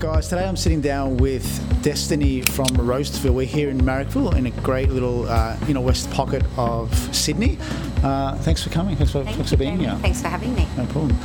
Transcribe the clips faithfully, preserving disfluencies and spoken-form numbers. Guys, today I'm sitting down with Destiny from Roastville. We're here in Marrickville in a great little uh, inner west pocket of Sydney. Uh, thanks for coming. Thanks for, Thank thanks for being here. Thanks for having me. No problem.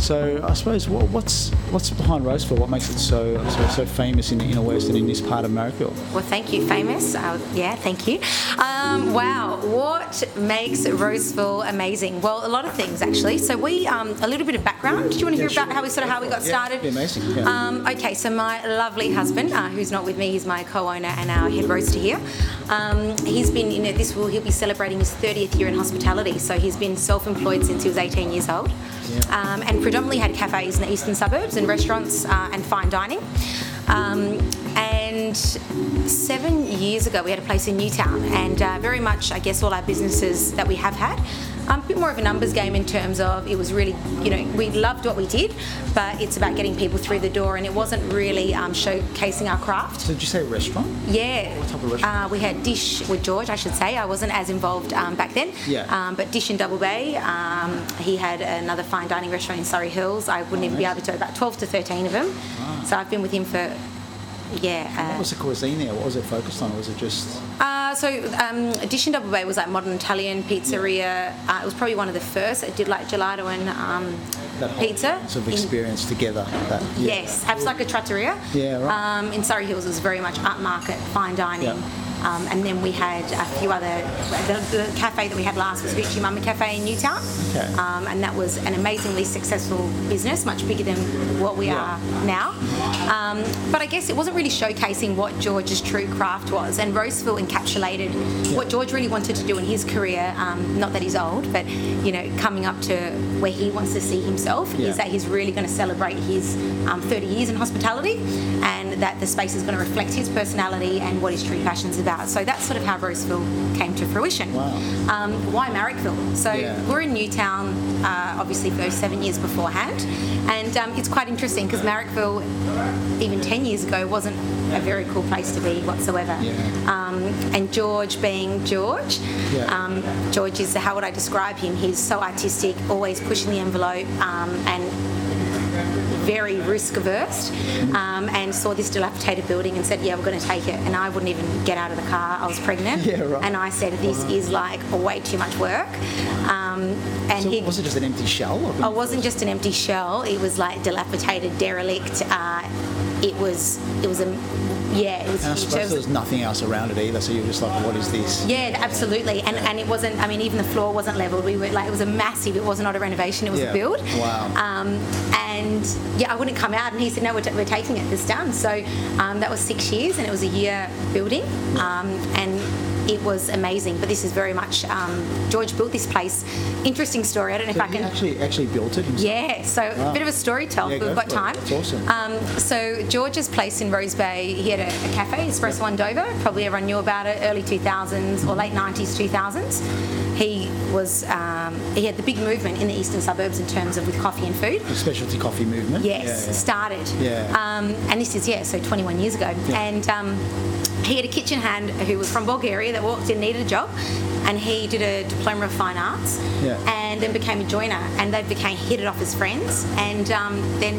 So I suppose what, what's what's behind Roastville? What makes it so, so so famous in the inner west and in this part of Marrickville? Well, thank you, famous. Uh, yeah, thank you. Um, wow, what makes Roastville amazing? Well, a lot of things actually. So we um, a little bit of background. Do you want to yeah, hear sure. about how we sort of how we got yeah, started? It'd be amazing. Yeah. Um, okay, so my lovely husband, uh, who's not with me, he's my co-owner and our head roaster here. Um, he's been, you know, this will he'll be celebrating his thirtieth year in hospitality. So he's been self-employed since he was eighteen years old, yeah. um, and predominantly had cafes in the eastern suburbs and restaurants uh, and fine dining. Um, and seven years ago, we had a place in Newtown, and uh, very much, I guess, all our businesses that we have had, um, a bit more of a numbers game in terms of it was really, you know, we loved what we did, but it's about getting people through the door, and it wasn't really um, showcasing our craft. So did you say restaurant? Yeah. What type of restaurant? Uh, we had Dish with George, I should say. I wasn't as involved um, back then. Yeah. Um, but Dish in Double Bay. Um, he had another fine dining restaurant in Surrey Hills. I wouldn't oh, even nice. be able to, about twelve to thirteen of them. Wow. So I've been with him for... Yeah. Uh, what was the cuisine there? What was it focused on? Was it just... Uh, so um, Dish in Double Bay was like modern Italian pizzeria. Uh, it was probably one of the first. It did like gelato and um, that pizza. Sort of experience in, together. That, yeah. Yes. Perhaps like a trattoria. Yeah, right. Um, in Surrey Hills it was very much upmarket, fine dining. Yeah. Um, and then we had a few other, the, the cafe that we had last was Speechy Mama Cafe in Newtown. Okay. Um, and that was an amazingly successful business, much bigger than what we yeah. are now. Um, but I guess it wasn't really showcasing what George's true craft was. And Roastville encapsulated yeah. what George really wanted to do in his career. Um, not that he's old, but, you know, coming up to where he wants to see himself yeah. is that he's really going to celebrate his um, thirty years in hospitality, and that the space is going to reflect his personality and what his true passion's about. So that's sort of how Roastville came to fruition. Wow. Um, why Marrickville? So yeah. we're in Newtown, uh, obviously for those seven years beforehand, and um, it's quite interesting because Marrickville, even ten years ago, wasn't a very cool place to be whatsoever. Yeah. Um, and George being George, yeah. um, George is, how would I describe him? He's so artistic, always pushing the envelope, um, and very risk averse, um, and saw this dilapidated building and said, yeah, we're going to take it. And I wouldn't even get out of the car. I was pregnant. Yeah, right. And I said, this is like way too much work. Um, and so he, was it just an empty shell? Or it wasn't just an empty shell. It was like dilapidated, derelict. Uh, it was, it was a... Yeah, it was and I suppose there was nothing else around it either, so you were just like, what is this? Yeah, absolutely. And and it wasn't, I mean, even the floor wasn't leveled. We were like, it was a massive, it wasn't a renovation, it was yeah. a build. Wow. Um, and yeah, I wouldn't come out, and he said, no, we're, t- we're taking it, it's done. So um, that was six years, and it was a year building. Um, and it was amazing, but this is very much um, George built this place. Interesting story. I don't know so if I can actually actually built it himself. Yeah, so wow. a bit of a story tell. Yeah, we've got time. It. That's awesome. Um, so George's place in Rose Bay, he had a, a cafe, Espresso Wondover. Probably everyone knew about it. Early two thousands or late nineties, two thousands. He was um, he had the big movement in the eastern suburbs in terms of with coffee and food. The specialty coffee movement. Yes, yeah, yeah. started. Yeah. Um, and this is yeah, so twenty one years ago, yeah. and. Um, He had a kitchen hand who was from Bulgaria that walked in, needed a job, and he did a diploma of fine arts yeah. and then became a joiner, and they became hit it off as friends, and um, then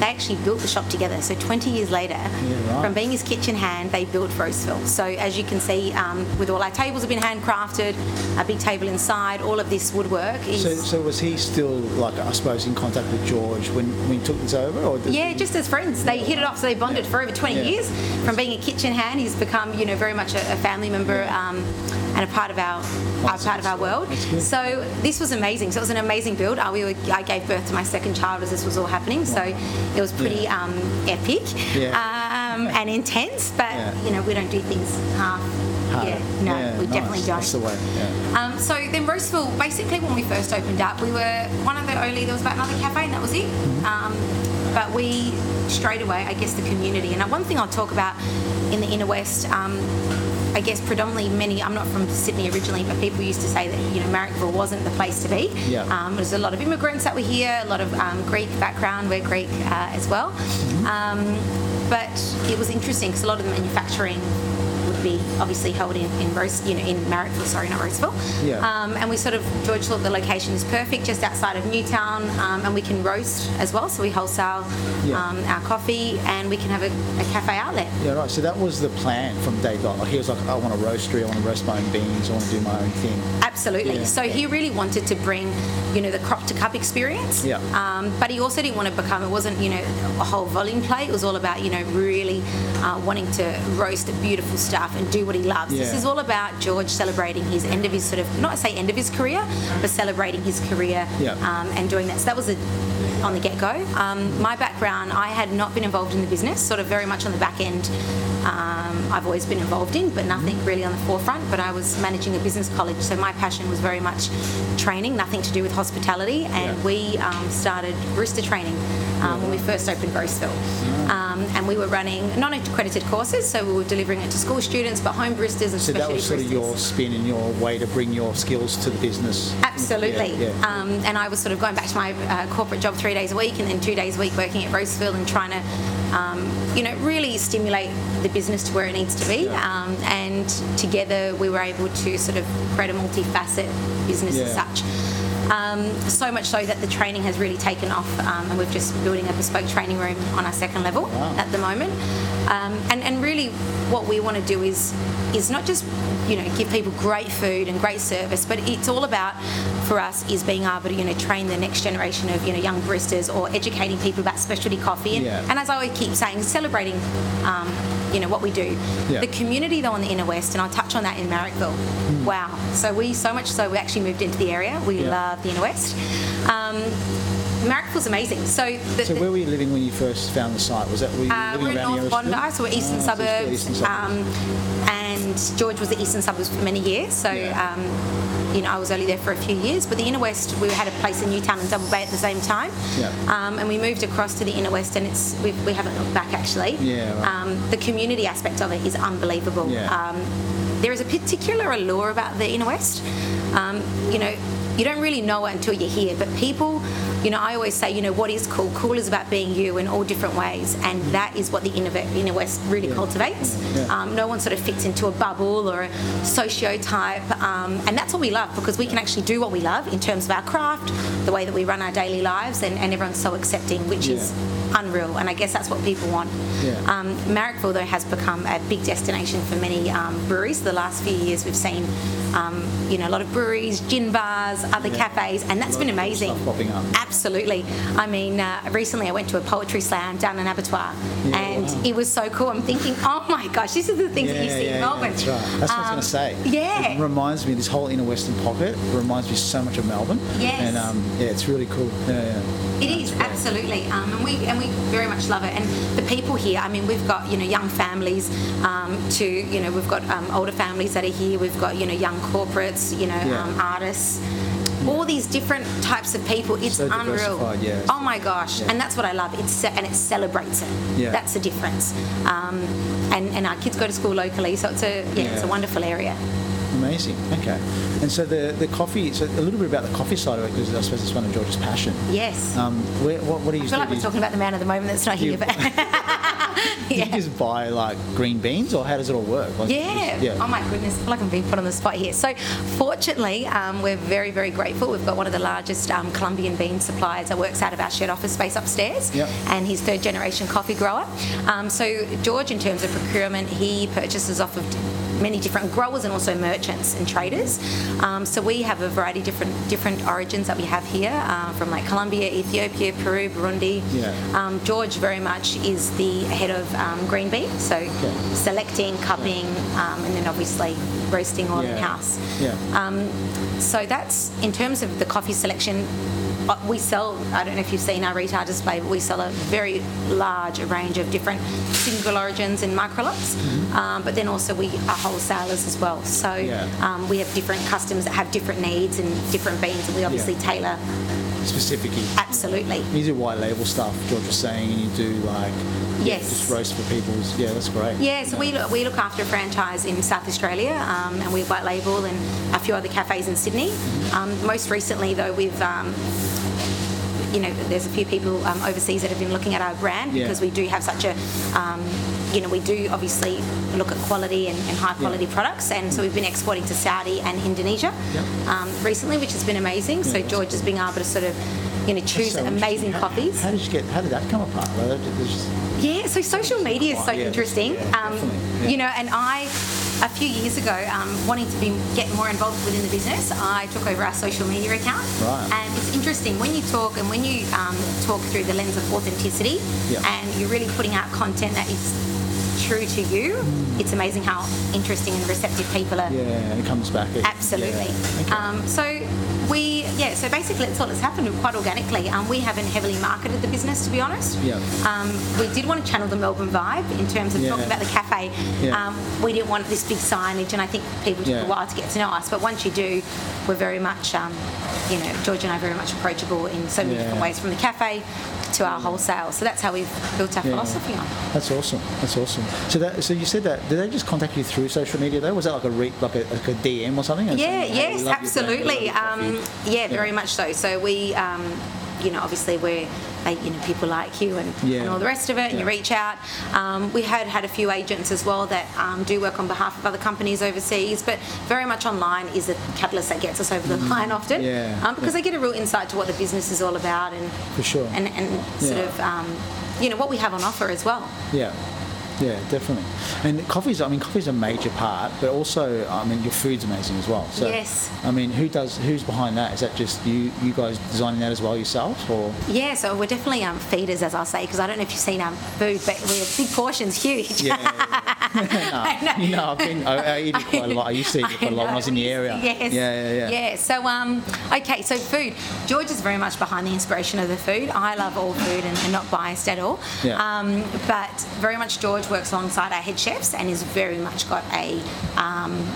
they actually built the shop together. So twenty years later, yeah, right. from being his kitchen hand, they built Roastville. So as you can see, um, with all our tables have been handcrafted, a big table inside, all of this woodwork. Is so, so was he still, like, I suppose, in contact with George when, when he took this over? Or yeah, just as friends. They yeah. hit it off, so they bonded yeah. for over twenty yeah. years. From being a kitchen hand, he's become, you know, very much a, a family member yeah. um, and a part of our, our part of our world. So this was amazing. So it was an amazing build. Uh, we were, I gave birth to my second child as this was all happening. So. It was pretty yeah. um, epic yeah. um, and intense, but yeah. you know, we don't do things half. Huh? Yeah, no, yeah, we nice. definitely don't. That's the way. Yeah. Um, so then Roastville, basically, when we first opened up, we were one of the only. There was about another cafe, and that was it. Mm-hmm. Um, but we straight away, I guess, the community. And one thing I'll talk about in the inner west. Um, I guess predominantly many, I'm not from Sydney originally, but people used to say that, you know, Marrickville wasn't the place to be. Yeah. Um, there's a lot of immigrants that were here, a lot of um, Greek background, we're Greek uh, as well. Um, but it was interesting because a lot of the manufacturing would would be obviously held in, in Rose, you know, in Marrickville, sorry, not Roastville. Yeah. Um, and we sort of, George thought the location is perfect, just outside of Newtown, um, and we can roast as well. So we wholesale yeah. um, our coffee, and we can have a, a cafe outlet. Yeah, right. So that was the plan from day dot. He was like, I want a roastery, I want to roast my own beans, I want to do my own thing. Absolutely. Yeah. So he really wanted to bring, you know, the crop to cup experience. Yeah. Um, but he also didn't want to become, it wasn't, you know, a whole volume play. It was all about, you know, really uh, wanting to roast beautiful stuff and do what he loves. Yeah. This is all about George celebrating his end of his sort of, not say end of his career, but celebrating his career yeah. um, and doing that. So that was a, on the get-go. Um, my background, I had not been involved in the business, sort of very much on the back end. Um, I've always been involved in, but nothing really on the forefront. But I was managing a business college, so my passion was very much training, nothing to do with hospitality. And yeah. we um, started Rooster Training um, when we first opened Roastville. Um, and we were running non-accredited courses, so we were delivering it to school students, but home roosters and so specialty roosters. So that was sort roosters. of your spin and your way to bring your skills to the business. Absolutely. Yeah, yeah. Um, and I was sort of going back to my uh, corporate job three days a week, and then two days a week working at Roastville and trying to Um, you know, really stimulate the business to where it needs to be. Yeah. Um, and together we were able to sort of create a multi-facet business yeah. as such. Um, so much so that the training has really taken off, um, and we're just building a bespoke training room on our second level wow. at the moment. Um, and, and really what we want to do is is not just, you know, give people great food and great service, but it's all about, for us, is being able to, you know, train the next generation of, you know, young baristas, or educating people about specialty coffee. And, yeah. and as I always keep saying, celebrating, um, you know, what we do. Yeah. The community, though, on the inner west, and I'll touch on that in Marrickville. Mm. Wow. So we, so much so, we actually moved into the area. We yeah. love the inner west. Um, Marrickville's amazing. So, the, so where were you living when you first found the site? Was that where you uh, living we're around North Bondi, so we're eastern oh, suburbs. Eastern suburbs. Um, and George was the eastern suburbs for many years. So, yeah. um, you know, I was only there for a few years. But the inner west, we had a place in Newtown and Double Bay at the same time. Yeah. Um, and we moved across to the inner west, and it's we, we haven't looked back actually. Yeah. Right. Um, the community aspect of it is unbelievable. Yeah. Um, there is a particular allure about the inner west. Um, you know, you don't really know it until you're here, but people, you know, I always say, you know, what is cool? Cool is about being you in all different ways, and that is what the inner west really yeah. cultivates. Yeah. Um, no one sort of fits into a bubble or a sociotype, um, and that's what we love, because we can actually do what we love in terms of our craft, the way that we run our daily lives, and, and everyone's so accepting, which yeah. is unreal, and I guess that's what people want. Yeah. Um, Marrickville, though, has become a big destination for many um, breweries. The last few years we've seen um, you know, a lot of breweries, gin bars, other yeah. cafes, and that's been amazing. Stuff popping up. Absolutely. I mean, uh, recently I went to a poetry slam down in Abattoir, yeah, and wow. it was so cool. I'm thinking, oh my gosh, this is the things yeah, that you see yeah, in Melbourne. Yeah, that's right. That's um, what I was going to say. Yeah. It reminds me, this whole inner western pocket reminds me so much of Melbourne. Yes. And um, yeah, it's really cool. Yeah, yeah. It yeah, is, absolutely. Um, and we and we very much love it. And the people here, I mean, we've got, you know, young families um, to, you know, we've got um, older families that are here. We've got, you know, young corporates, you know, yeah. um, artists, all these different types of people. It's so unreal. Yeah. Oh my gosh. Yeah. And that's what I love. It's and it celebrates it. Yeah. That's the difference. Um, and, and our kids go to school locally, so it's a yeah, yeah. it's a wonderful area. Amazing. Okay. And so the, the coffee, so a little bit about the coffee side of it, because I suppose it's one of George's passion. Yes. Um, where, what, what do you I feel do like we're talking about the man at the moment that's not here, but... Do yeah. you just buy, like, green beans, or how does it all work? Like, yeah. Just, yeah. Oh, my goodness. I feel like I'm being put on the spot here. So, fortunately, um, we're very, very grateful. We've got one of the largest um, Colombian bean suppliers that works out of our shared office space upstairs, yep. and he's third-generation coffee grower. Um, so, George, in terms of procurement, he purchases off of... many different growers and also merchants and traders. Um, so we have a variety of different different origins that we have here, uh, from like Colombia, Ethiopia, Peru, Burundi. Yeah. Um, George very much is the head of um, green bean, so okay. selecting, cupping, yeah. um, and then obviously roasting all yeah. in house. Yeah. Um, so that's in terms of the coffee selection. We sell, I don't know if you've seen our retail display, but we sell a very large range of different single origins and micro lots, mm-hmm. um, but then also we are wholesalers as well. So yeah. um, we have different customers that have different needs and different beans, and we obviously yeah. tailor. Specifically. Absolutely. You do white label stuff, George was saying, and you do like... Yes. Just roast for people's... Yeah, that's great. Yeah, so yeah. we look, we look after a franchise in South Australia, um, and we white label, and a few other cafes in Sydney. Um, most recently, though, we've... Um, you know, there's a few people um, overseas that have been looking at our brand, yeah. because we do have such a... Um, you know, we do obviously look at quality and, and high quality yeah. products, and so we've been exporting to Saudi and Indonesia yep. um, recently, which has been amazing. So George has been able to sort of, you know, choose so amazing coffees. How did you get? How did that come apart? Yeah, so social media is so yeah, interesting. Yeah, um, yeah. You know, and I, a few years ago, um, wanting to be get more involved within the business, I took over our social media account. Right. And it's interesting when you talk and when you um, talk through the lens of authenticity, yeah. and you're really putting out content that is true to you, it's amazing how interesting and receptive people are. Yeah, and it comes back. It, Absolutely. Yeah. Okay. Um, so we, yeah, so basically that's all that's happened quite organically. Um, we haven't heavily marketed the business, to be honest. Yeah. Um, we did want to channel the Melbourne vibe in terms of yeah. talking about the cafe. Yeah. Um, we didn't want this big signage, and I think people took yeah. a while to get to know us, but once you do, we're very much, um, you know, George and I are very much approachable in so many yeah. different ways, from the cafe to our wholesale. So that's how we've built our yeah. philosophy on. That's awesome. That's awesome. So that, so you said that, did they just contact you through social media though? Was that like a re, like a, like a D M or something? Or yeah, something? Yes, absolutely. Um, yeah, very yeah. much so. So we, um, you know, obviously we're, like, you know, people like you and, yeah. and all the rest of it, and yeah. you reach out. Um, we had had a few agents as well that um, do work on behalf of other companies overseas, but very much online is the catalyst that gets us over the mm-hmm. line often, yeah. um, because yeah. they get a real insight to what the business is all about, and for sure, and, and yeah. sort of, um, you know, what we have on offer as well. Yeah. Yeah, definitely. And coffee's, I mean, coffee's a major part, but also, I mean, your food's amazing as well. So, yes. I mean, who does, who's behind that? Is that just you, you guys designing that as well yourselves, or? Yeah, so we're definitely um, feeders, as I say, because I don't know if you've seen um, food, but we have big portions, huge. Yeah. yeah. no, no, I've been, I, I eat it quite a lot. I used to eat it quite a lot when I was in the area. Yes. Yeah, yeah, yeah. Yeah, so, um, okay, so food. George is very much behind the inspiration of the food. I love all food and, and not biased at all. Yeah. Um, but very much George works alongside our head chefs and has very much got a um,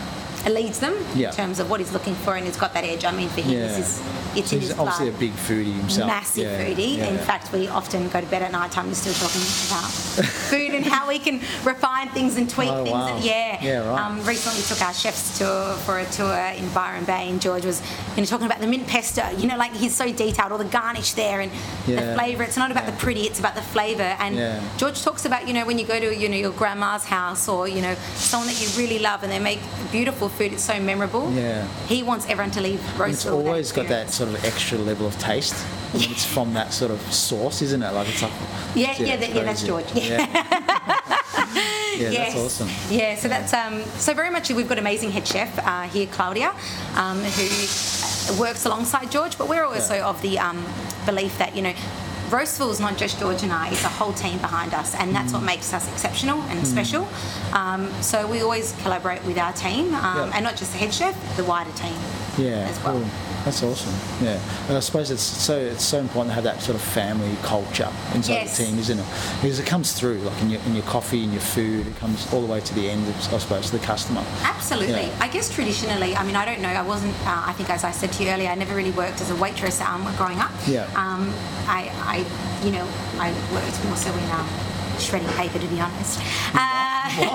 leads them yeah. in terms of what he's looking for, and he's got that edge. I mean, for him, yeah. this is, it's so in he's his obviously blood. A big foodie himself. Massive yeah. foodie. Yeah. In fact, we often go to bed at night time, we're still talking about food and how we can refine things and tweak oh, things. Wow. And, yeah. yeah right. um, recently, we took our chefs tour for a tour in Byron Bay, and George was, you know, talking about the mint pesto. You know, like, he's so detailed, all the garnish there and yeah. the flavour. It's not about the pretty, it's about the flavour. And yeah. George talks about, you know, when you go to, you know, your grandma's house or, you know, someone that you really love and they make beautiful food, it's so memorable. Yeah. He wants everyone to leave Roastville. It's always got that sort of extra level of taste. Yeah. It's from that sort of sauce, isn't it? Like, it's like yeah, yeah, yeah, that, yeah that's George. Yeah. yeah, yes. That's awesome. Yeah, so yeah. that's um. So very much we've got amazing head chef uh, here, Claudia, um, who works alongside George. But we're also yeah. of the um belief that, you know, Roastville is not just George and I, it's a whole team behind us, and that's mm. what makes us exceptional and mm. special. Um, so we always collaborate with our team, um, yeah. and not just the head chef, the wider team yeah, as well. Cool. That's awesome. Yeah, and I suppose it's so it's so important to have that sort of family culture inside yes. the team, isn't it? Because it comes through, like in your in your coffee and your food, it comes all the way to the end, I suppose, to the customer. Absolutely. Yeah. I guess traditionally, I mean, I don't know. I wasn't. Uh, I think, as I said to you earlier, I never really worked as a waitress um, growing up. Yeah. Um, I, I, you know, I worked more so in um, shredding paper, to be honest. Uh,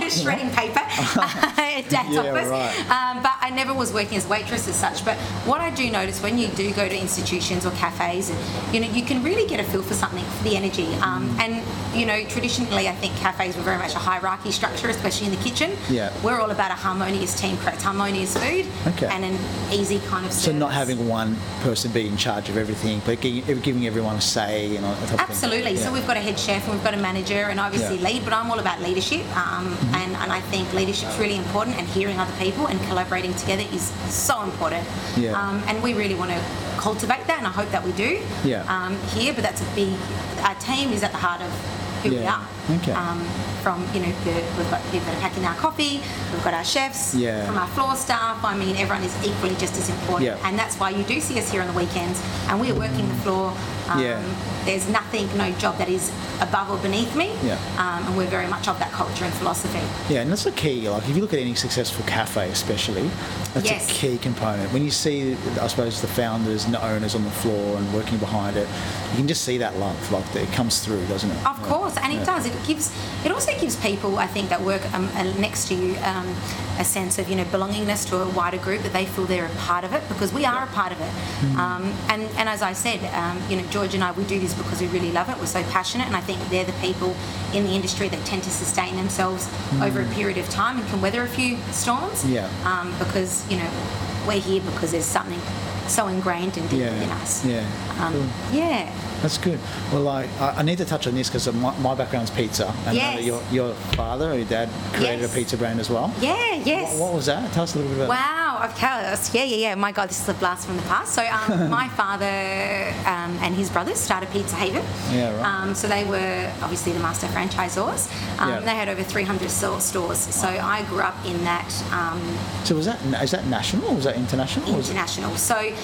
shredding paper at Dad's yeah, office right. um, but I never was working as a waitress as such. But what I do notice when you do go to institutions or cafes, and, you know, you can really get a feel for something, for the energy, um, and, you know, traditionally I think cafes were very much a hierarchy structure, especially in the kitchen. Yeah. We're all about a harmonious team, correct? Harmonious food okay. and an easy kind of service. So not having one person be in charge of everything, but giving everyone a say, you know, type absolutely of thing. Yeah. So we've got a head chef and we've got a manager and obviously yeah. lead, but I'm all about leadership. um, Mm-hmm. And, and I think leadership's really important, and hearing other people and collaborating together is so important. Yeah. Um, and we really want to cultivate that, and I hope that we do yeah. um, here. But that's a big. Our team is at the heart of who yeah. we are. Okay. Um, from, you know, the, we've got people that are packing our coffee, we've got our chefs, yeah. from our floor staff. I mean, everyone is equally just as important, yeah. and that's why you do see us here on the weekends, and we're working the floor. Um, yeah. There's nothing, no job that is above or beneath me. Yeah. Um, and we're very much of that culture and philosophy. Yeah, and that's the key. Like, if you look at any successful cafe especially, that's yes. a key component. When you see, I suppose, the founders and the owners on the floor and working behind it, you can just see that love. Like, it comes through, doesn't it? Of yeah. course, and it yeah. does. It gives. It also gives people, I think, that work um, next to you um, a sense of, you know, belongingness to a wider group, that they feel they're a part of it, because we are yeah. a part of it. Mm-hmm. Um, and, and as I said, um, you know, George and I, we do this because we really love it. We're so passionate, and I think they're the people in the industry that tend to sustain themselves mm. over a period of time and can weather a few storms. Yeah. Um, because, you know, we're here because there's something so ingrained and deep yeah. in us. Yeah. Um, cool. Yeah. That's good. Well, I, I need to touch on this because my, my background's pizza. And yes. your, your father or your dad created yes. a pizza brand as well. Yeah, yes. What, what was that? Tell us a little bit about wow. that. Wow. Okay. Yeah, yeah, yeah. My God, this is a blast from the past. So um, my father um, and his brothers started Pizza Haven. Yeah, right. Um, so they were obviously the master franchisors. Um, yeah. They had over three hundred stores. So wow. I grew up in that. Um, so was that, is that national or was that international? International. Was so...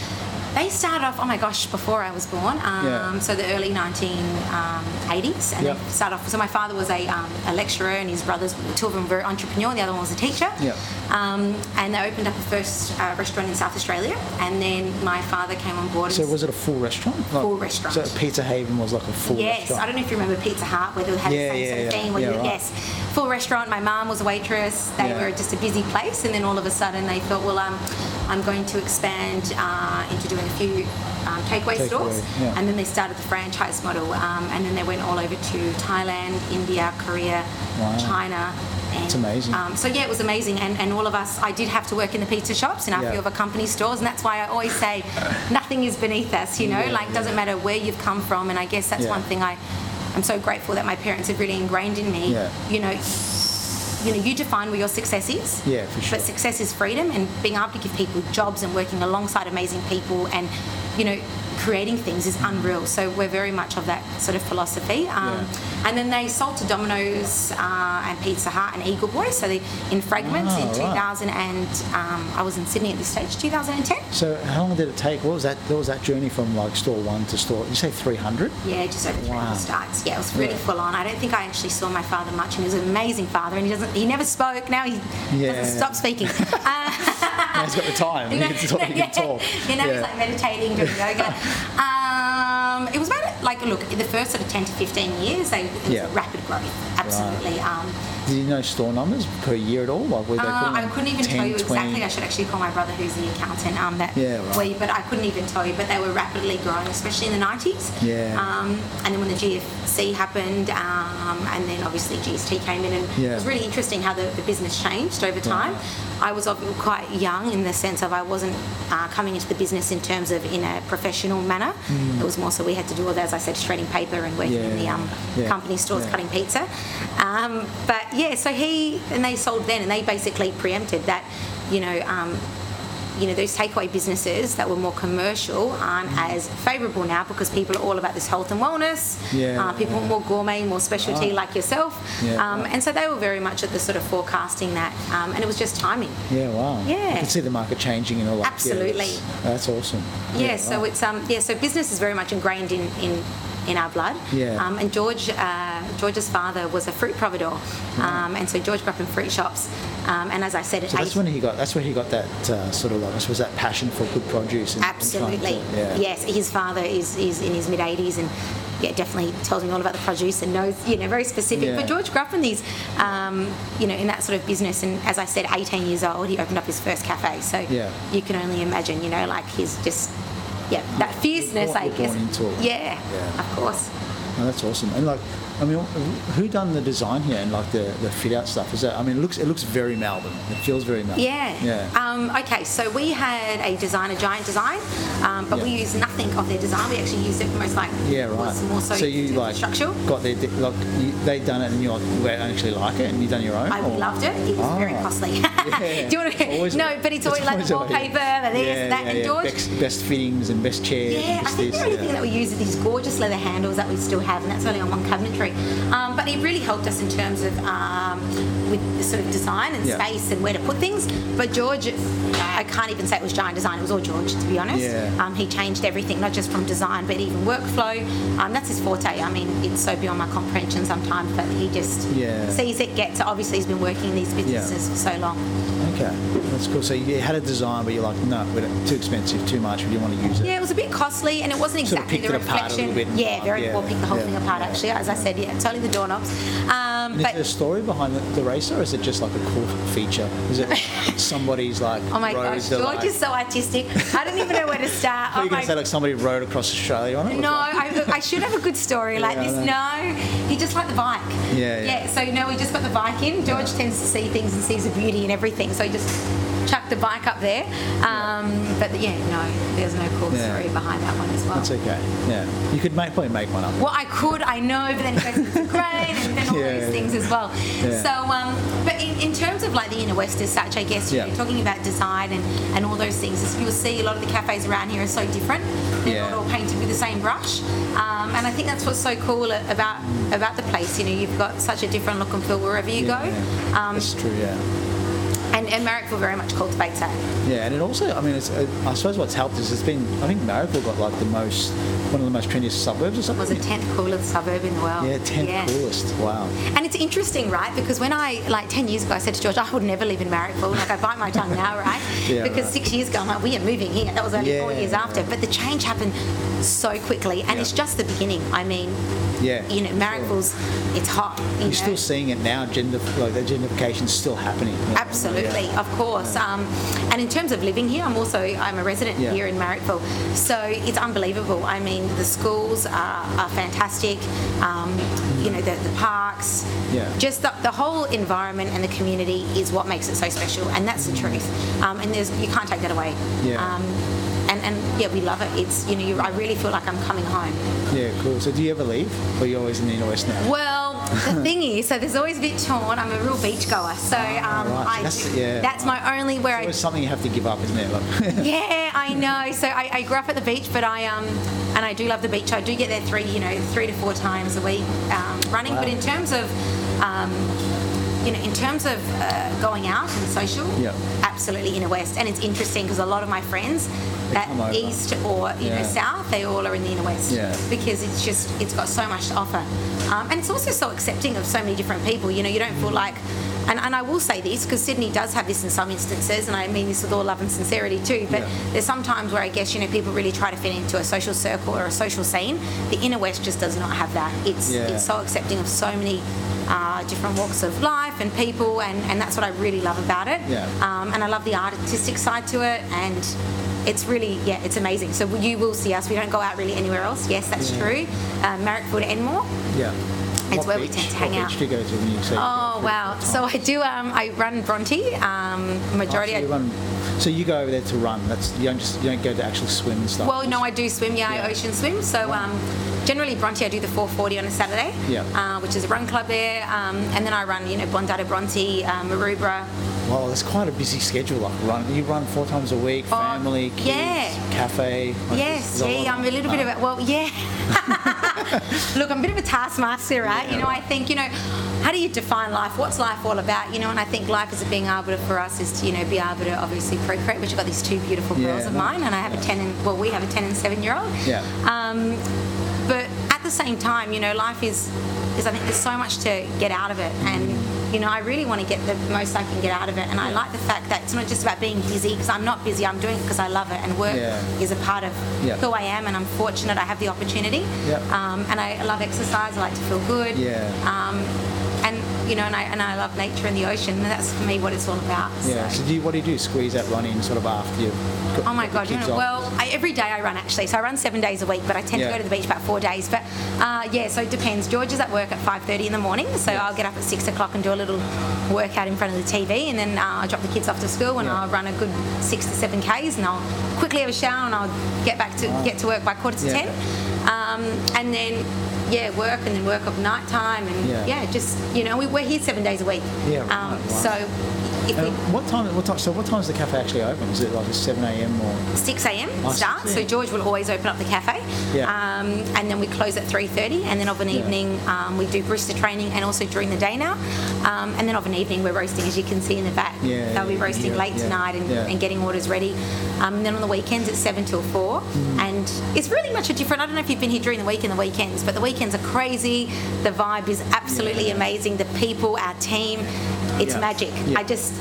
They started off, oh my gosh, before I was born, um, yeah. so the early nineteen eighties. And yep. they started off, so my father was a, um, a lecturer, and his brothers, two of them were entrepreneur, the other one was a teacher. Yep. Um, and they opened up the first uh, restaurant in South Australia, and then my father came on board. So was it a full restaurant? Like, full restaurant. So Pizza Haven was like a full yes, restaurant? Yes, I don't know if you remember Pizza Hut, whether it had yeah, the same yeah, sort of yeah. thing. Yeah, right. Yes, full restaurant, my mum was a waitress, they yeah. were just a busy place, and then all of a sudden they thought, well, um, I'm going to expand uh, into doing a few um, takeaway Take stores away, yeah. and then they started the franchise model um, and then they went all over to Thailand, India, Korea, wow. China. And, that's amazing. Um, so yeah, it was amazing, and, and all of us, I did have to work in the pizza shops and a yeah. few other company stores, and that's why I always say nothing is beneath us, you know, yeah, like yeah. doesn't matter where you've come from. And I guess that's yeah. one thing I, I'm so grateful that my parents have really ingrained in me, yeah. you know, you know, you define where your success is. Yeah, for sure. But success is freedom and being able to give people jobs and working alongside amazing people and, you know, creating things is unreal. So we're very much of that sort of philosophy. Um, yeah. And then they sold to Domino's uh, and Pizza Hut and Eagle Boy. So they in fragments oh, in two thousand right. and um, I was in Sydney at this stage, two thousand ten. So how long did it take? What was that? What was that journey from like store one to store? Did you say three hundred? Yeah, just over three hundred wow. starts. Yeah, it was really yeah. full on. I don't think I actually saw my father much, and he was an amazing father. And he doesn't. He never spoke. Now he yeah. doesn't stop speaking. uh, now he's got the time. You know, he can talk. He can talk. You know, yeah. he's like meditating, doing yoga. Um, it was about, like, look, the first sort of ten to fifteen years, they, it was yeah. rapid growth, absolutely. Right. Um, Did you know store numbers per year at all? Like, were they uh, I couldn't even ten, tell you exactly. twenty I should actually call my brother, who's the accountant, um, that yeah, right. we, but I couldn't even tell you. But they were rapidly growing, especially in the nineties. Yeah. Um, and then when the G F C happened, um, and then obviously G S T came in, and yeah. it was really interesting how the, the business changed over time. Right. I was quite young in the sense of I wasn't uh, coming into the business in terms of in a professional manner. Mm. It was more so we had to do all that, as I said, shredding paper and working yeah. in the um, yeah. company stores, yeah. cutting pizza. Um, but yeah, so he and they sold then, and they basically preempted that, you know, um, you know, those takeaway businesses that were more commercial aren't as favourable now because people are all about this health and wellness. Yeah, uh, people yeah. are more gourmet, more specialty, right. like yourself. Yeah, um, right. And so they were very much at the sort of forecasting that, um, and it was just timing. Yeah, wow. Yeah, you can see the market changing and all that. Absolutely. Yeah, that's, that's awesome. Yeah, yeah right. so it's um, yeah, so business is very much ingrained in. in in our blood. Yeah. Um, and George, uh, George's father was a fruit providor. Right. Um, and so George grew up in fruit shops. Um, and as I said, at so eight, that's when he got, that's where he got that uh, sort of like, I suppose that passion for good produce. And, absolutely. And to, yeah. Yes. His father is, is in his mid eighties and yeah, definitely tells me all about the produce and knows, you know, very specific. Yeah. But George grew up in these, um, you know, in that sort of business. And as I said, eighteen years old, he opened up his first cafe. So yeah. you can only imagine, you know, like he's just, yeah, that fierceness, I guess. Yeah, yeah, of course. Oh, that's awesome. And like, I mean, who done the design here and like the, the fit out stuff? Is that? I mean, it looks it looks very Melbourne. It feels very Melbourne. Yeah. Yeah. Um, okay, so we had a designer, Giant Design, um, but yeah. we used nothing of their design. We actually used it for most like yeah, right. was more so, so you like structural. Got their like you, they done it and you're like, we actually like it, and you done your own. I or? loved it. It was oh, very costly. Yeah. Do you want to? Always no, but it's always, always like wallpaper, this yeah, and yeah, that, yeah, and George. Best, best fittings and best chairs. Yeah, and best I think this, the only yeah. thing that we use are these gorgeous leather handles that we still have, and that's only on one cabinetry. Um, but it really helped us in terms of um, with the sort of design and yeah. space and where to put things. But George, I can't even say it was Giant Design. It was all George, to be honest. Yeah. Um, he changed everything, not just from design, but even workflow. Um, that's his forte. I mean, it's so beyond my comprehension sometimes, but he just yeah. sees it, gets it. Obviously, he's been working in these businesses yeah. for so long. Okay, that's cool. So you had a design, but you're like, no, too expensive, too much. We didn't want to use it. Yeah, it was a bit costly, and it wasn't exactly sort of the reflection. It apart a little bit yeah, very yeah. well, picked the whole yeah. thing apart. Actually, as I said. yeah, totally the doorknobs. Um, is there a story behind the, the racer, or is it just like a cool feature? Is it somebody's like... oh my gosh, George like... is so artistic. I don't even know where to start. Are oh you going to say like somebody rode across Australia on it? No, I, I should have a good story like yeah, this. No, he just liked the bike. Yeah, yeah. Yeah, so, you know, we just got the bike in. George yeah. tends to see things and sees the beauty and everything, so he just... chuck the bike up there, um, yeah. but yeah, no, there's no cool yeah. story behind that one as well. That's okay. Yeah, you could make, probably make one up. Well, I could, I know, but then it goes to grade and then all yeah, these yeah. things as well. Yeah. So, um, but in, in terms of like the inner west as such, I guess yeah. you're talking about design and, and all those things. As you'll see, a lot of the cafes around here are so different. They're yeah. not all painted with the same brush, um, and I think that's what's so cool about about the place. You know, you've got such a different look and feel wherever you yeah, go. Yeah. Um, that's true. Yeah. And, and Marrickville very much cultivates that. Yeah, and it also, I mean, it's, it, I suppose what's helped is it's been, I think Marrickville got like the most, one of the most trendiest suburbs or something. It was the tenth coolest suburb in the world. Yeah, tenth yeah. coolest, wow. And it's interesting, right, because when I, like ten years ago, I said to George, I would never live in Marrickville. Like, I bite my tongue now, right? yeah, because right. six years ago, I'm like, we are moving here. That was only yeah, four years right. after. But the change happened so quickly, and yeah. it's just the beginning. I mean... yeah, you know, Marrickville's, sure. it's hot. You You're know? still seeing it now. Gender, like the gentrification's still happening. You know? Absolutely, yeah. of course. Yeah. Um, and in terms of living here, I'm also I'm a resident yeah. here in Marrickville, so it's unbelievable. I mean, the schools are, are fantastic. Um, you know, the, the parks. Yeah. Just the, the whole environment and the community is what makes it so special, and that's the truth. Um, and there's you can't take that away. Yeah. Um, And, and yeah, we love it. It's you know, you, I really feel like I'm coming home. Yeah, cool. So do you ever leave, or you're always in the inner west now? Well, the thing is, so there's always a bit torn. I'm a real beach goer, so um, oh, right. I that's, yeah, that's right. my only where. It's always I, something you have to give up, isn't it? Like, yeah, I know. So I, I grew up at the beach, but I um and I do love the beach. I do get there three, you know, three to four times a week um, running. Wow. But in terms of um, you know, in terms of uh, going out and social, yeah. absolutely inner west. And it's interesting because a lot of my friends. That east or you yeah. know south, they all are in the inner west yeah. because it's just it's got so much to offer, um, and it's also so accepting of so many different people. You know, you don't feel like, and, and I will say this because Sydney does have this in some instances, and I mean this with all love and sincerity too. But yeah. there's some times where I guess you know people really try to fit into a social circle or a social scene. The inner west just does not have that. It's yeah. it's so accepting of so many. Uh, different walks of life and people, and, and that's what I really love about it. Yeah. Um, and I love the artistic side to it, and it's really, yeah, it's amazing. So you will see us. We don't go out really anywhere else. Yes, that's yeah. true. Uh, Marrickville to Enmore. Yeah. It's where beach? we tend to hang what out. Beach do you go to when you say oh, you wow. So I do, um, I run Bronte. Um, majority. Oh, so, you run, so you go over there to run. That's You don't, just, you don't go to actually swim and stuff? Well, no, I do swim. Yeah, yeah. I ocean swim. So... Yeah. Um, Generally, Bronte, I do the four forty on a Saturday, yeah. uh, which is a run club there, um, and then I run, you know, Bondi to Bronte, uh, Maroubra. Well, it's quite a busy schedule. Like run, you run four times a week, oh, family, kids, yeah. cafe. Like yes, see, I'm a little bit of a well, yeah. Look, I'm a bit of a taskmaster, right? Yeah. You know, I think, you know, how do you define life? What's life all about? You know, and I think life as a being able to for us is to, you know, be able to obviously procreate, which I've got these two beautiful girls yeah, of mine, and I have yeah. a ten and well, we have a ten and seven year old. Yeah. Um, But at the same time, you know, life is, is I think there's so much to get out of it. And, you know, I really want to get the most I can get out of it. And I like the fact that it's not just about being busy, because I'm not busy. I'm doing it because I love it. And work yeah. is a part of yeah. who I am. And I'm fortunate I have the opportunity. Yeah. Um, and I love exercise. I like to feel good. Yeah. Um, and, you know, and I and I love nature and the ocean. And that's, for me, what it's all about. Yeah. So, so do you, what do you do? Squeeze that running sort of after you? Oh my god! You know, well, I, every day I run actually, so I run seven days a week, but I tend yeah. to go to the beach about four days. But uh, yeah, so it depends. George is at work at five thirty in the morning, so yes. I'll get up at six o'clock and do a little workout in front of the T V, and then uh, I drop the kids off to school, and yeah. I'll run a good six to seven k's, and I'll quickly have a shower, and I'll get back to wow. get to work by quarter to yeah. ten, um, and then. Yeah, work and then work of night time and yeah. yeah, just you know, we, we're here seven days a week. Yeah. Right, um, right. So, if we, what time? What time? So, what time is the cafe actually open? Is it like a seven a m or six a m oh, start? So George will always open up the cafe. Yeah. Um, and then we close at three thirty, and then of an yeah. evening um, we do barista training, and also during the day now, um, and then of an evening we're roasting, as you can see in the back. Yeah. They'll be roasting yeah, late yeah, tonight and, yeah. and getting orders ready. Um, and then on the weekends it's seven till four, mm. and it's really much a different. I don't know if you've been here during the week and the weekends, but the weekend. Are crazy. The vibe is absolutely yeah. amazing. The people, our team, it's yeah. magic. Yeah. I just,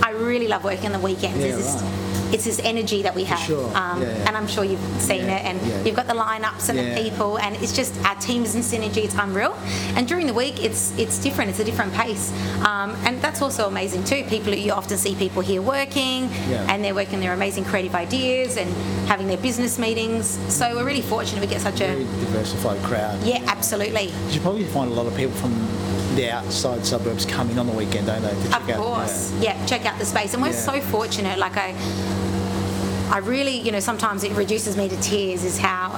I really love working on the weekends. Yeah, it's just, right. it's this energy that we have. Sure. Um, yeah, yeah. And I'm sure you've seen yeah, it, and yeah. you've got the lineups and yeah. the people, and it's just our teams and synergy. It's unreal. And during the week, it's it's different. It's a different pace, um, and that's also amazing too. People you often see people here working, yeah. and they're working their amazing creative ideas and having their business meetings. So we're really fortunate we get such a very diversified crowd. Yeah, absolutely. You probably find a lot of people from the outside suburbs come in on the weekend, don't they? To check of course. Out, yeah. yeah, check out the space, and we're yeah. so fortunate. Like I, I really, you know, sometimes it reduces me to tears is how,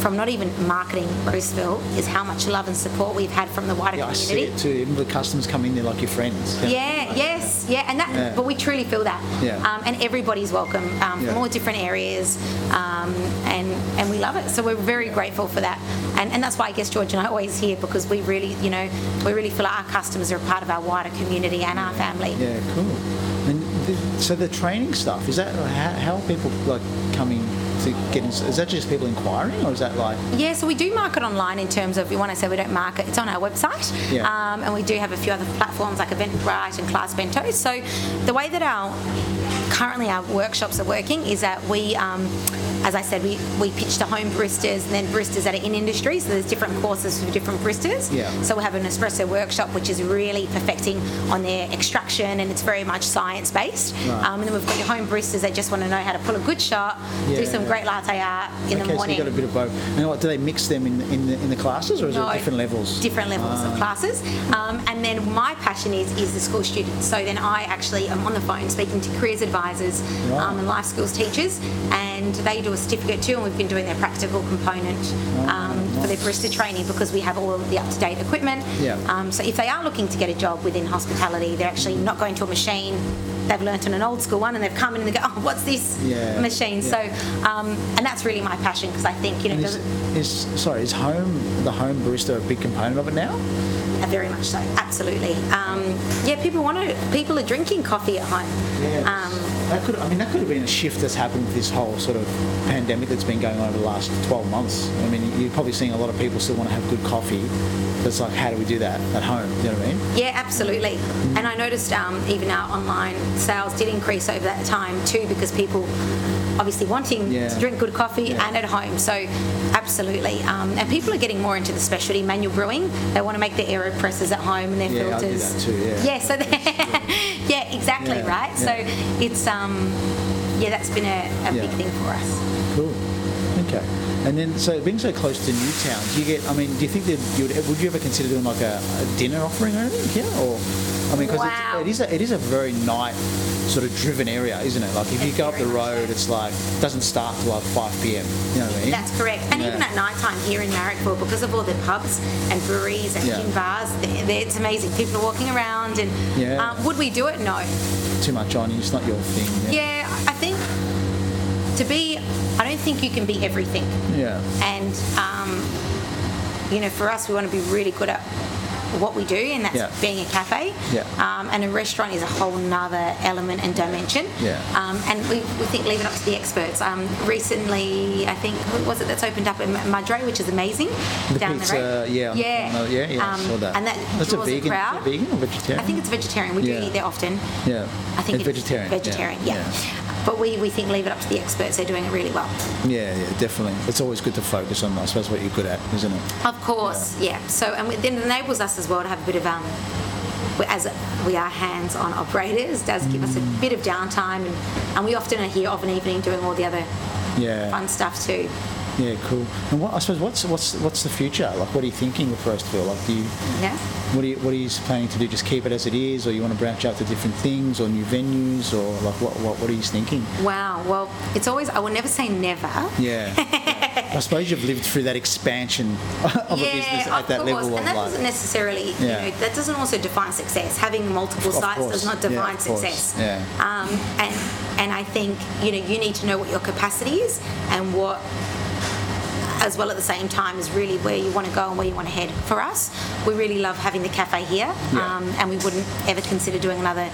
from not even marketing Roastville, is how much love and support we've had from the wider yeah, community. Yeah, I see it too. Even the customers come in, they're like your friends. Yeah, like, yes, yeah, and that. Yeah. But we truly feel that. Yeah. Um, and everybody's welcome um, yeah. from all different areas, um, and and we love it. So we're very yeah. grateful for that, and and that's why I guess George and I are always here, because we really, you know, we really feel like our customers are a part of our wider community and our family. Yeah, cool. And the, so the training stuff, is that how, how are people like coming? To get in, is that just people inquiring, or is that like... Yeah, so we do market online in terms of, we want to say we don't market, it's on our website, yeah. um, and we do have a few other platforms like Eventbrite and Class Bento. So the way that our, currently our workshops are working is that we... Um, As I said, we, we pitch to home baristas and then baristas that are in industry. So there's different courses for different baristas. Yeah. So we have an espresso workshop, which is really perfecting on their extraction, and it's very much science-based. Right. Um, and then we've got your home baristas that just want to know how to pull a good shot, yeah, do some yeah. great latte art in okay, the morning. So you've got a bit of both. And what, do they mix them in, in, the, in the classes, or is no, it different levels? Different levels ah. of classes. Um, and then my passion is, is the school students. So then I actually am on the phone speaking to careers advisors right. um, and life skills teachers, and they do a certificate too, and we've been doing their practical component um, oh, nice. for their barista training, because we have all of the up-to-date equipment. Yeah. Um, so if they are looking to get a job within hospitality, they're actually not going to a machine. They've learnt on an old school one, and they've come in and they go, oh, what's this yeah. machine? Yeah. So, um, and that's really my passion, because I think, you know, is, doesn't... Is, sorry, is home, the home barista a big component of it now? Very much so, absolutely. Um, yeah, people want to. People are drinking coffee at home. Yeah, um, that could. I mean, that could have been a shift that's happened with this whole sort of pandemic that's been going on over the last twelve months. I mean, you're probably seeing a lot of people still want to have good coffee. It's like, how do we do that at home? You know what I mean? Yeah, absolutely. Mm-hmm. And I noticed um, even our online sales did increase over that time too, because people obviously wanting yeah. to drink good coffee yeah. and at home. So absolutely. Um, and people are getting more into the specialty manual brewing. They want to make their AeroPresses at home and their yeah, filters. I do that too, yeah. yeah, so they're yeah, exactly, yeah, right? Yeah. So it's um yeah, that's been a, a yeah. big thing for us. Cool. Okay. And then, so being so close to Newtown, do you get, I mean, do you think that you would, would you ever consider doing like a, a dinner offering or anything here? Or, I mean, because wow. it is a, it is a very night sort of driven area, isn't it? Like, if it's you go up the road, it's like, it doesn't start till like five p.m, you know what I mean? That's correct. And yeah. even at night time here in Marrickville, because of all the pubs and breweries and yeah. gin bars, they're, they're, it's amazing. People are walking around, and yeah. um, would we do it? No. Too much on you, it's not your thing. Yeah, yeah I think... To be, I don't think you can be everything. Yeah. And, um, you know, for us, we want to be really good at what we do, and that's yeah. being a cafe. Yeah. Um, and a restaurant is a whole nother element and dimension. Yeah. Um, and we, we think leave it up to the experts. Um, recently, I think, what was it that's opened up at Madre, which is amazing. The down pizza, the road. Yeah. Yeah. Yeah, yeah um, I saw that. And that that's draws a vegan, the crowd. Is it vegan or vegetarian? I think it's vegetarian. We yeah. do eat there often. Yeah. I think it's, it's vegetarian. Vegetarian, yeah. yeah. yeah. But we, we think leave it up to the experts. They're doing it really well. Yeah, yeah, definitely. It's always good to focus on, I suppose, what you're good at, isn't it? Of course, yeah. yeah. So, and then it enables us as well to have a bit of, um, as we are hands-on operators, does give mm. us a bit of downtime, and, and we often are here of an evening doing all the other yeah. fun stuff too. Yeah, cool. And what, I suppose, what's what's what's the future? Like, what are you thinking with Roastville? Like, do you, yeah. what are you what are you planning to do? Just keep it as it is, or you want to branch out to different things, or new venues, or like, what what what are you thinking? Wow. Well, it's always, I will never say never. Yeah. I suppose you've lived through that expansion of yeah, a business at that course. level. Yeah, and that life. doesn't necessarily, yeah. you know, that doesn't also define success. Having multiple of sites course. does not define yeah, success. Yeah. Um, and and I think, you know, you need to know what your capacity is, and what. as well at the same time is really where you want to go and where you want to head. For us, we really love having the cafe here, yeah. um, and we wouldn't ever consider doing another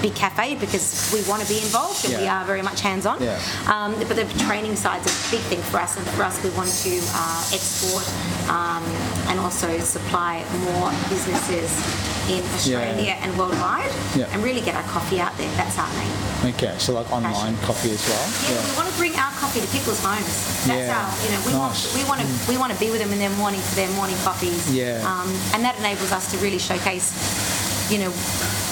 big cafe, because we want to be involved, and yeah. we are very much hands-on. Yeah. Um, but the training side's a big thing for us, and for us we want to uh, export um, and also supply more businesses in Australia yeah. and worldwide yeah. and really get our coffee out there. That's our main. Okay, so like online passion. Coffee as well? Yeah, yeah, we want to bring our coffee to people's homes. That's yeah. our, you know, we nice. want we want to mm. we want to be with them in their morning for their morning coffees. Yeah. Um, and that enables us to really showcase, you know,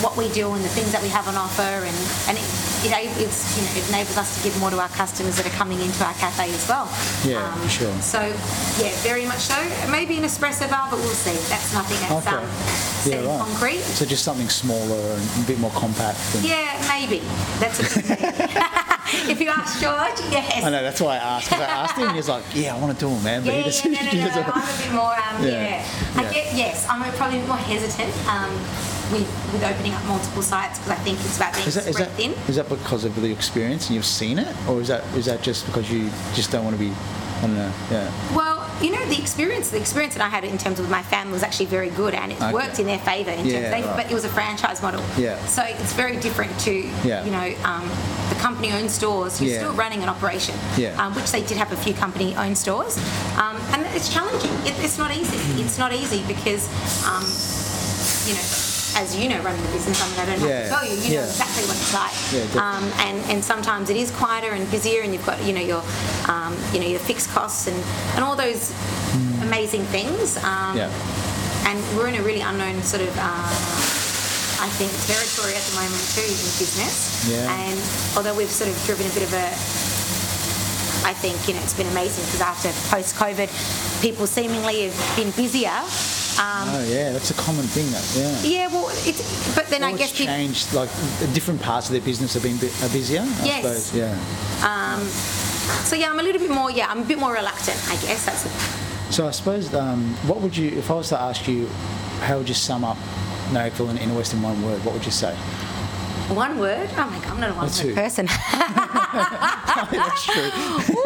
what we do and the things that we have on offer, and, and it, it, it's, you know, it enables us to give more to our customers that are coming into our cafe as well. Yeah, um, sure. So, yeah, very much so. Maybe an espresso bar, but we'll see. That's nothing that's okay. um, yeah, right. concrete. So just something smaller and a bit more compact. Than... Yeah, maybe. That's a good thing. If you ask George, yes. I know, that's why I asked. Because I asked him, and he's like, yeah, I want to do it, man. But yeah, he just, yeah, no, no, he no, doesn't... no, I'm a bit more, um, yeah. yeah. I yeah. get, yes, I'm probably more hesitant um, with, with opening up multiple sites, because I think it's about being is that, spread is that, thin. Is that because of the experience and you've seen it? Or is that is that just because you just don't want to be, I don't know, yeah. Well, you know, the experience the experience that I had in terms of my family was actually very good, and it okay. worked in their favour in yeah, terms of they, right. but it was a franchise model. Yeah. So it's very different to, yeah. you know, um, the company-owned stores who's yeah. still running an operation, yeah. um, which they did have a few company-owned stores. Um, and it's challenging. It, it's not easy. It's not easy because, um, you know... as you know, running a business, I mean, I don't have yeah. to tell you, you yeah. know exactly what it's like. Yeah, um, and, and sometimes it is quieter and busier, and you've got, you know, your um, you know, your fixed costs and, and all those mm. amazing things. Um, yeah. And we're in a really unknown sort of, uh, I think, territory at the moment too in business. Yeah. And although we've sort of driven a bit of a, I think, you know, it's been amazing because after post-COVID, people seemingly have been busier. Um, oh yeah, that's a common thing, that yeah. Yeah, well, it's but then well, I guess it's changed. Like different parts of their business have been are busier. I yes. suppose. Yeah. Um, so yeah, I'm a little bit more. Yeah, I'm a bit more reluctant. I guess that's. It. So I suppose, um, what would you, if I was to ask you, how would you sum up Marrickville and Inner West in one word? What would you say? One word? Oh my God, I'm not a one-word person. Oh, that's true.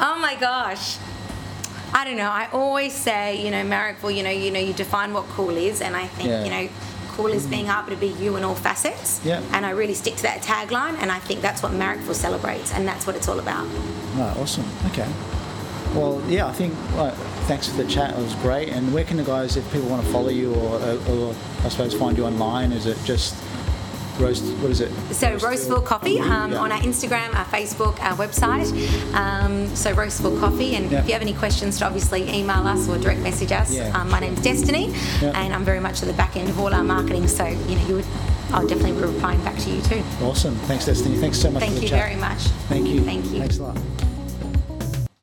Oh my gosh. I don't know. I always say, you know, Marrickville, you know, you know, you define what cool is, and I think, yeah. you know, cool is being able to be you in all facets. Yeah. And I really stick to that tagline, and I think that's what Marrickville celebrates, and that's what it's all about. Right, awesome. Okay. Well, yeah, I think. Well, thanks for the chat. It was great. And where can the guys, if people want to follow you, or, or I suppose find you online, is it just? Roast, what is it? So Roastville Coffee um, yeah. on our Instagram, our Facebook, our website. Um, so Roastville Coffee, and yeah. if you have any questions, obviously email us or direct message us. Yeah. Um, my name's Destiny, yeah. and I'm very much at the back end of all our marketing. So you know, you would, I'll definitely be replying back to you too. Awesome, thanks Destiny. Thanks so much. Thank for the you chat. Very much. Thank you. Thank you. Thanks a lot.